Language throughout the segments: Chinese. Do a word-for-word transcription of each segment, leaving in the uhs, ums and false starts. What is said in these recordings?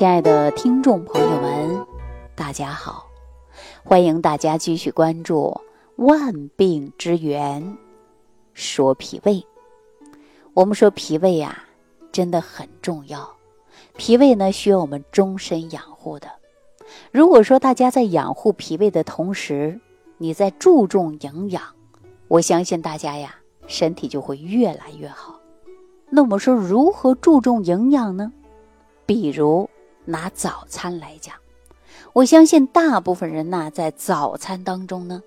亲爱的听众朋友们，大家好，欢迎大家继续关注万病之源说脾胃。我们说脾胃啊真的很重要，脾胃呢需要我们终身养护的。如果说大家在养护脾胃的同时，你在注重营养，我相信大家呀身体就会越来越好。那我们说如何注重营养呢？比如拿早餐来讲，我相信大部分人呐、啊，在早餐当中呢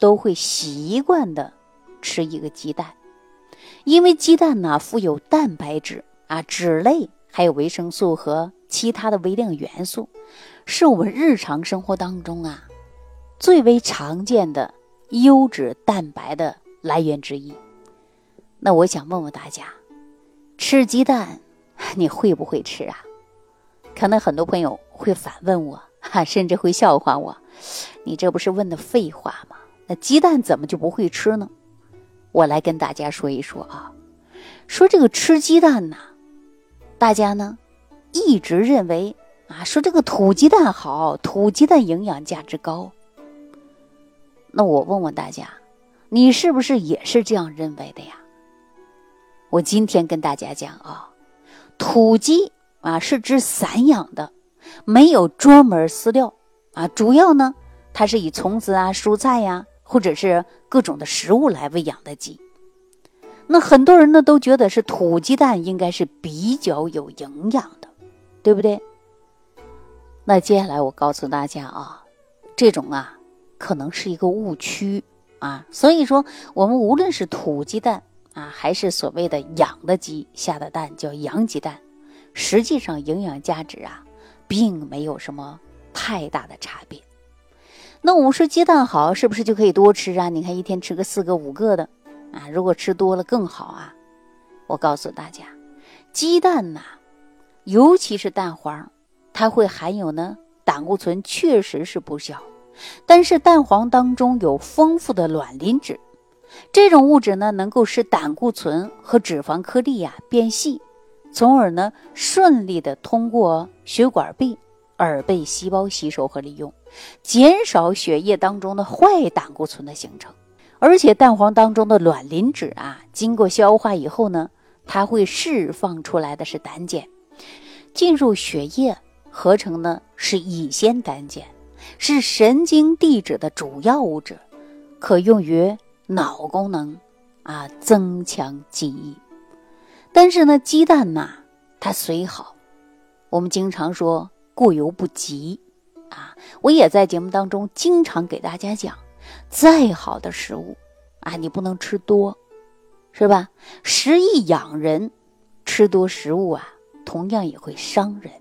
都会习惯的吃一个鸡蛋，因为鸡蛋呢、啊、富有蛋白质啊、脂类，还有维生素和其他的微量元素，是我们日常生活当中啊最为常见的优质蛋白的来源之一。那我想问问大家，吃鸡蛋你会不会吃啊？可能很多朋友会反问我、啊、甚至会笑话我，你这不是问的废话吗？那鸡蛋怎么就不会吃呢？我来跟大家说一说啊，说这个吃鸡蛋呢、啊，大家呢一直认为啊，说这个土鸡蛋好，土鸡蛋营养价值高。那我问问大家，你是不是也是这样认为的呀？我今天跟大家讲啊，土鸡啊是指散养的，没有专门饲料啊，主要呢它是以虫子啊、蔬菜呀、啊，或者是各种的食物来喂养的鸡。那很多人呢都觉得是土鸡蛋应该是比较有营养的，对不对？那接下来我告诉大家啊，这种啊可能是一个误区啊，所以说我们无论是土鸡蛋啊，还是所谓的养的鸡下的蛋叫养鸡蛋，实际上营养价值啊并没有什么太大的差别。那我们说鸡蛋好，是不是就可以多吃啊？你看一天吃个四个五个的啊，如果吃多了更好啊。我告诉大家，鸡蛋呐、啊，尤其是蛋黄，它会含有呢胆固醇确实是不小，但是蛋黄当中有丰富的卵磷脂，这种物质呢能够使胆固醇和脂肪颗粒啊变细，从而呢顺利的通过血管壁、耳背细胞吸收和利用，减少血液当中的坏胆固醇的形成。而且蛋黄当中的卵磷脂啊经过消化以后呢，它会释放出来的是胆碱，进入血液合成呢是乙酰胆碱，是神经递质的主要物质，可用于脑功能啊，增强记忆。但是呢鸡蛋呐、啊，它虽好，我们经常说过犹不及啊，我也在节目当中经常给大家讲，再好的食物啊你不能吃多，是吧？食益养人，吃多食物啊同样也会伤人。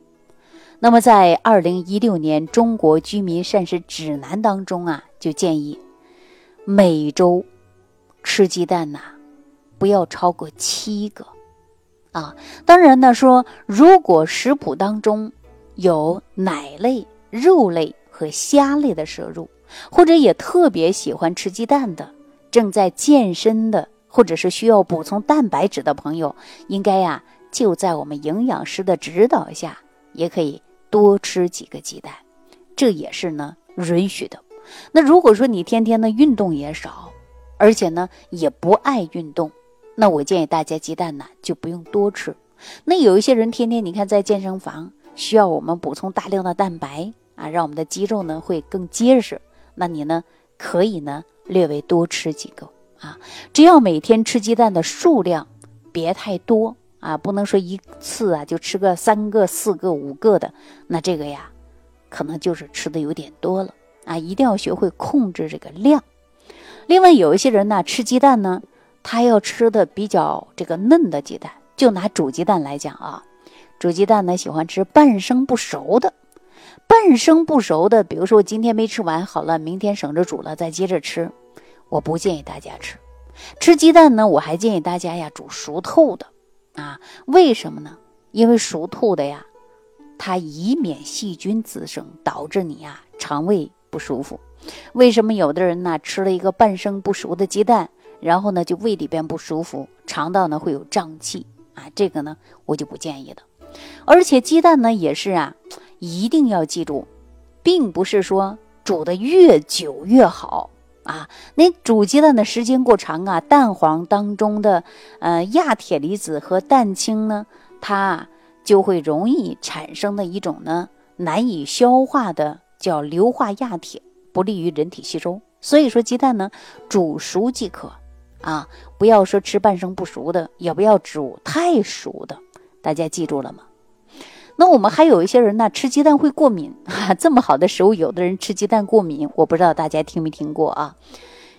那么在二零一六年中国居民膳食指南当中啊，就建议每周吃鸡蛋呐、啊，不要超过七个，啊，当然呢，说如果食谱当中有奶类、肉类和虾类的摄入，或者也特别喜欢吃鸡蛋的，正在健身的，或者是需要补充蛋白质的朋友，应该呀、啊，就在我们营养师的指导下，也可以多吃几个鸡蛋，这也是呢允许的。那如果说你天天的运动也少，而且呢也不爱运动，那我建议大家鸡蛋呢就不用多吃。那有一些人天天你看在健身房需要我们补充大量的蛋白啊，让我们的肌肉呢会更结实，那你呢可以呢略微多吃几个啊，只要每天吃鸡蛋的数量别太多啊，不能说一次啊就吃个三个四个五个的，那这个呀可能就是吃的有点多了啊，一定要学会控制这个量。另外有一些人呢吃鸡蛋呢，他要吃的比较这个嫩的鸡蛋，就拿煮鸡蛋来讲啊，煮鸡蛋呢喜欢吃半生不熟的，半生不熟的比如说我今天没吃完好了，明天省着煮了再接着吃，我不建议大家吃。吃鸡蛋呢我还建议大家呀煮熟透的啊，为什么呢？因为熟透的呀它以免细菌滋生，导致你呀肠胃不舒服。为什么有的人呢吃了一个半生不熟的鸡蛋，然后呢就胃里边不舒服，肠道呢会有胀气啊，这个呢我就不建议的。而且鸡蛋呢也是啊一定要记住，并不是说煮的越久越好啊。那煮鸡蛋的时间过长啊，蛋黄当中的呃亚铁离子和蛋清呢，它就会容易产生的一种呢难以消化的叫硫化亚铁，不利于人体吸收。所以说鸡蛋呢煮熟即可啊，不要说吃半生不熟的，也不要煮太熟的，大家记住了吗？那我们还有一些人呢吃鸡蛋会过敏啊，这么好的食物有的人吃鸡蛋过敏，我不知道大家听没听过啊。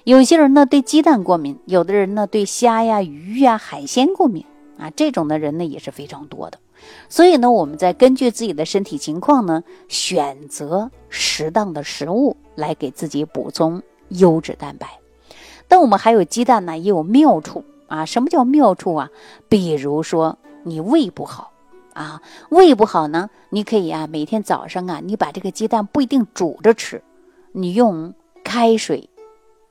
有些人呢对鸡蛋过敏，有的人呢对虾呀鱼呀海鲜过敏啊，这种的人呢也是非常多的。所以呢我们再根据自己的身体情况呢选择适当的食物来给自己补充优质蛋白。但我们还有鸡蛋呢也有妙处啊，什么叫妙处啊？比如说你胃不好啊，胃不好呢，你可以啊，每天早上啊，你把这个鸡蛋不一定煮着吃，你用开水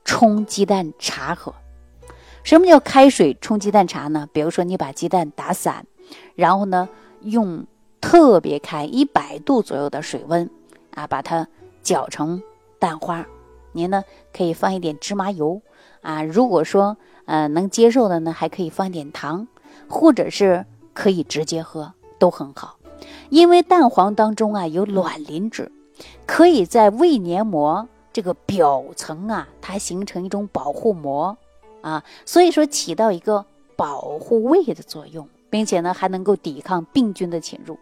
冲鸡蛋茶喝。什么叫开水冲鸡蛋茶呢？比如说你把鸡蛋打散，然后呢，用特别开一百度左右的水温啊，把它搅成蛋花。您呢可以放一点芝麻油啊，如果说呃能接受的呢，还可以放一点糖，或者是可以直接喝。都很好，因为蛋黄当中啊有卵磷脂，可以在胃黏膜这个表层啊它形成一种保护膜啊，所以说起到一个保护胃的作用，并且呢还能够抵抗病菌的侵入。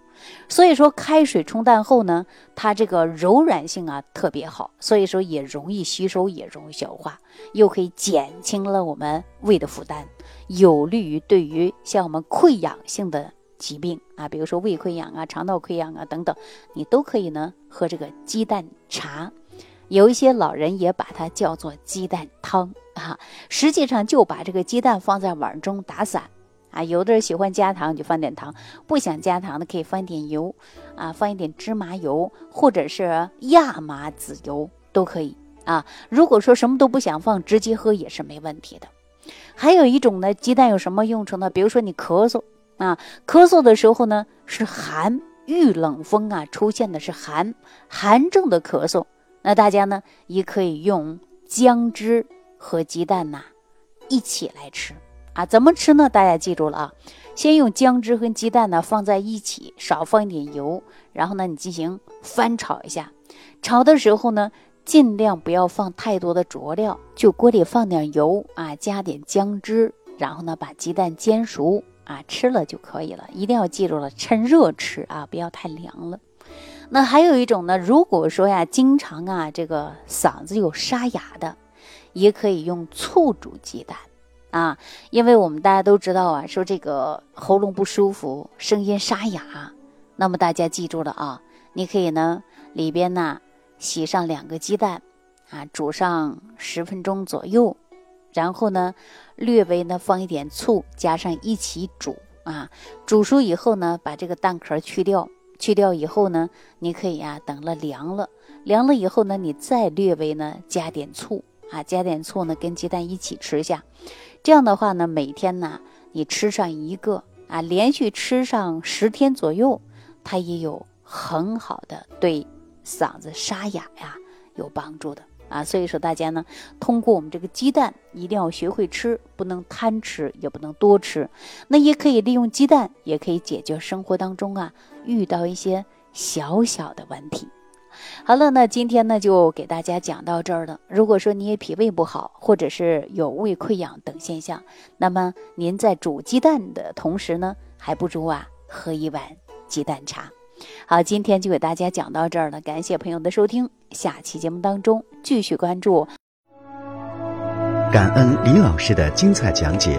所以说开水冲蛋后呢，它这个柔软性啊特别好，所以说也容易吸收，也容易消化，又可以减轻了我们胃的负担，有利于对于像我们溃疡性的疾病啊，比如说胃溃疡啊、肠道溃疡啊等等，你都可以呢喝这个鸡蛋茶。有一些老人也把它叫做鸡蛋汤啊，实际上就把这个鸡蛋放在碗中打散啊，有的人喜欢加糖就放点糖，不想加糖的可以放点油啊，放一点芝麻油或者是亚麻籽油都可以啊。如果说什么都不想放，直接喝也是没问题的。还有一种呢，鸡蛋有什么用处呢？比如说你咳嗽啊，咳嗽的时候呢是寒，遇冷风啊出现的是寒寒症的咳嗽，那大家呢也可以用姜汁和鸡蛋呐、啊、一起来吃啊。怎么吃呢？大家记住了啊，先用姜汁和鸡蛋呢放在一起，少放一点油，然后呢你进行翻炒一下，炒的时候呢尽量不要放太多的佐料，就锅里放点油啊，加点姜汁，然后呢把鸡蛋煎熟啊，吃了就可以了，一定要记住了，趁热吃啊，不要太凉了。那还有一种呢，如果说呀，经常啊这个嗓子有沙哑的，也可以用醋煮鸡蛋啊，因为我们大家都知道啊，说这个喉咙不舒服，声音沙哑，那么大家记住了啊，你可以呢里边呢洗上两个鸡蛋啊，煮上十分钟左右。然后呢，略微呢放一点醋，加上一起煮啊。煮熟以后呢，把这个蛋壳去掉，去掉以后呢，你可以啊等了凉了，凉了以后呢，你再略微呢加点醋啊，加点醋呢跟鸡蛋一起吃下。这样的话呢，每天呢你吃上一个啊，连续吃上十天左右，它也有很好的对嗓子沙哑呀有帮助的。啊，所以说大家呢，通过我们这个鸡蛋，一定要学会吃，不能贪吃，也不能多吃。那也可以利用鸡蛋，也可以解决生活当中啊遇到一些小小的问题。好了，那今天呢就给大家讲到这儿了。如果说你也脾胃不好，或者是有胃溃疡等现象，那么您在煮鸡蛋的同时呢，还不如啊喝一碗鸡蛋茶。好，今天就给大家讲到这儿了，感谢朋友的收听，下期节目当中继续关注。感恩李老师的精彩讲解，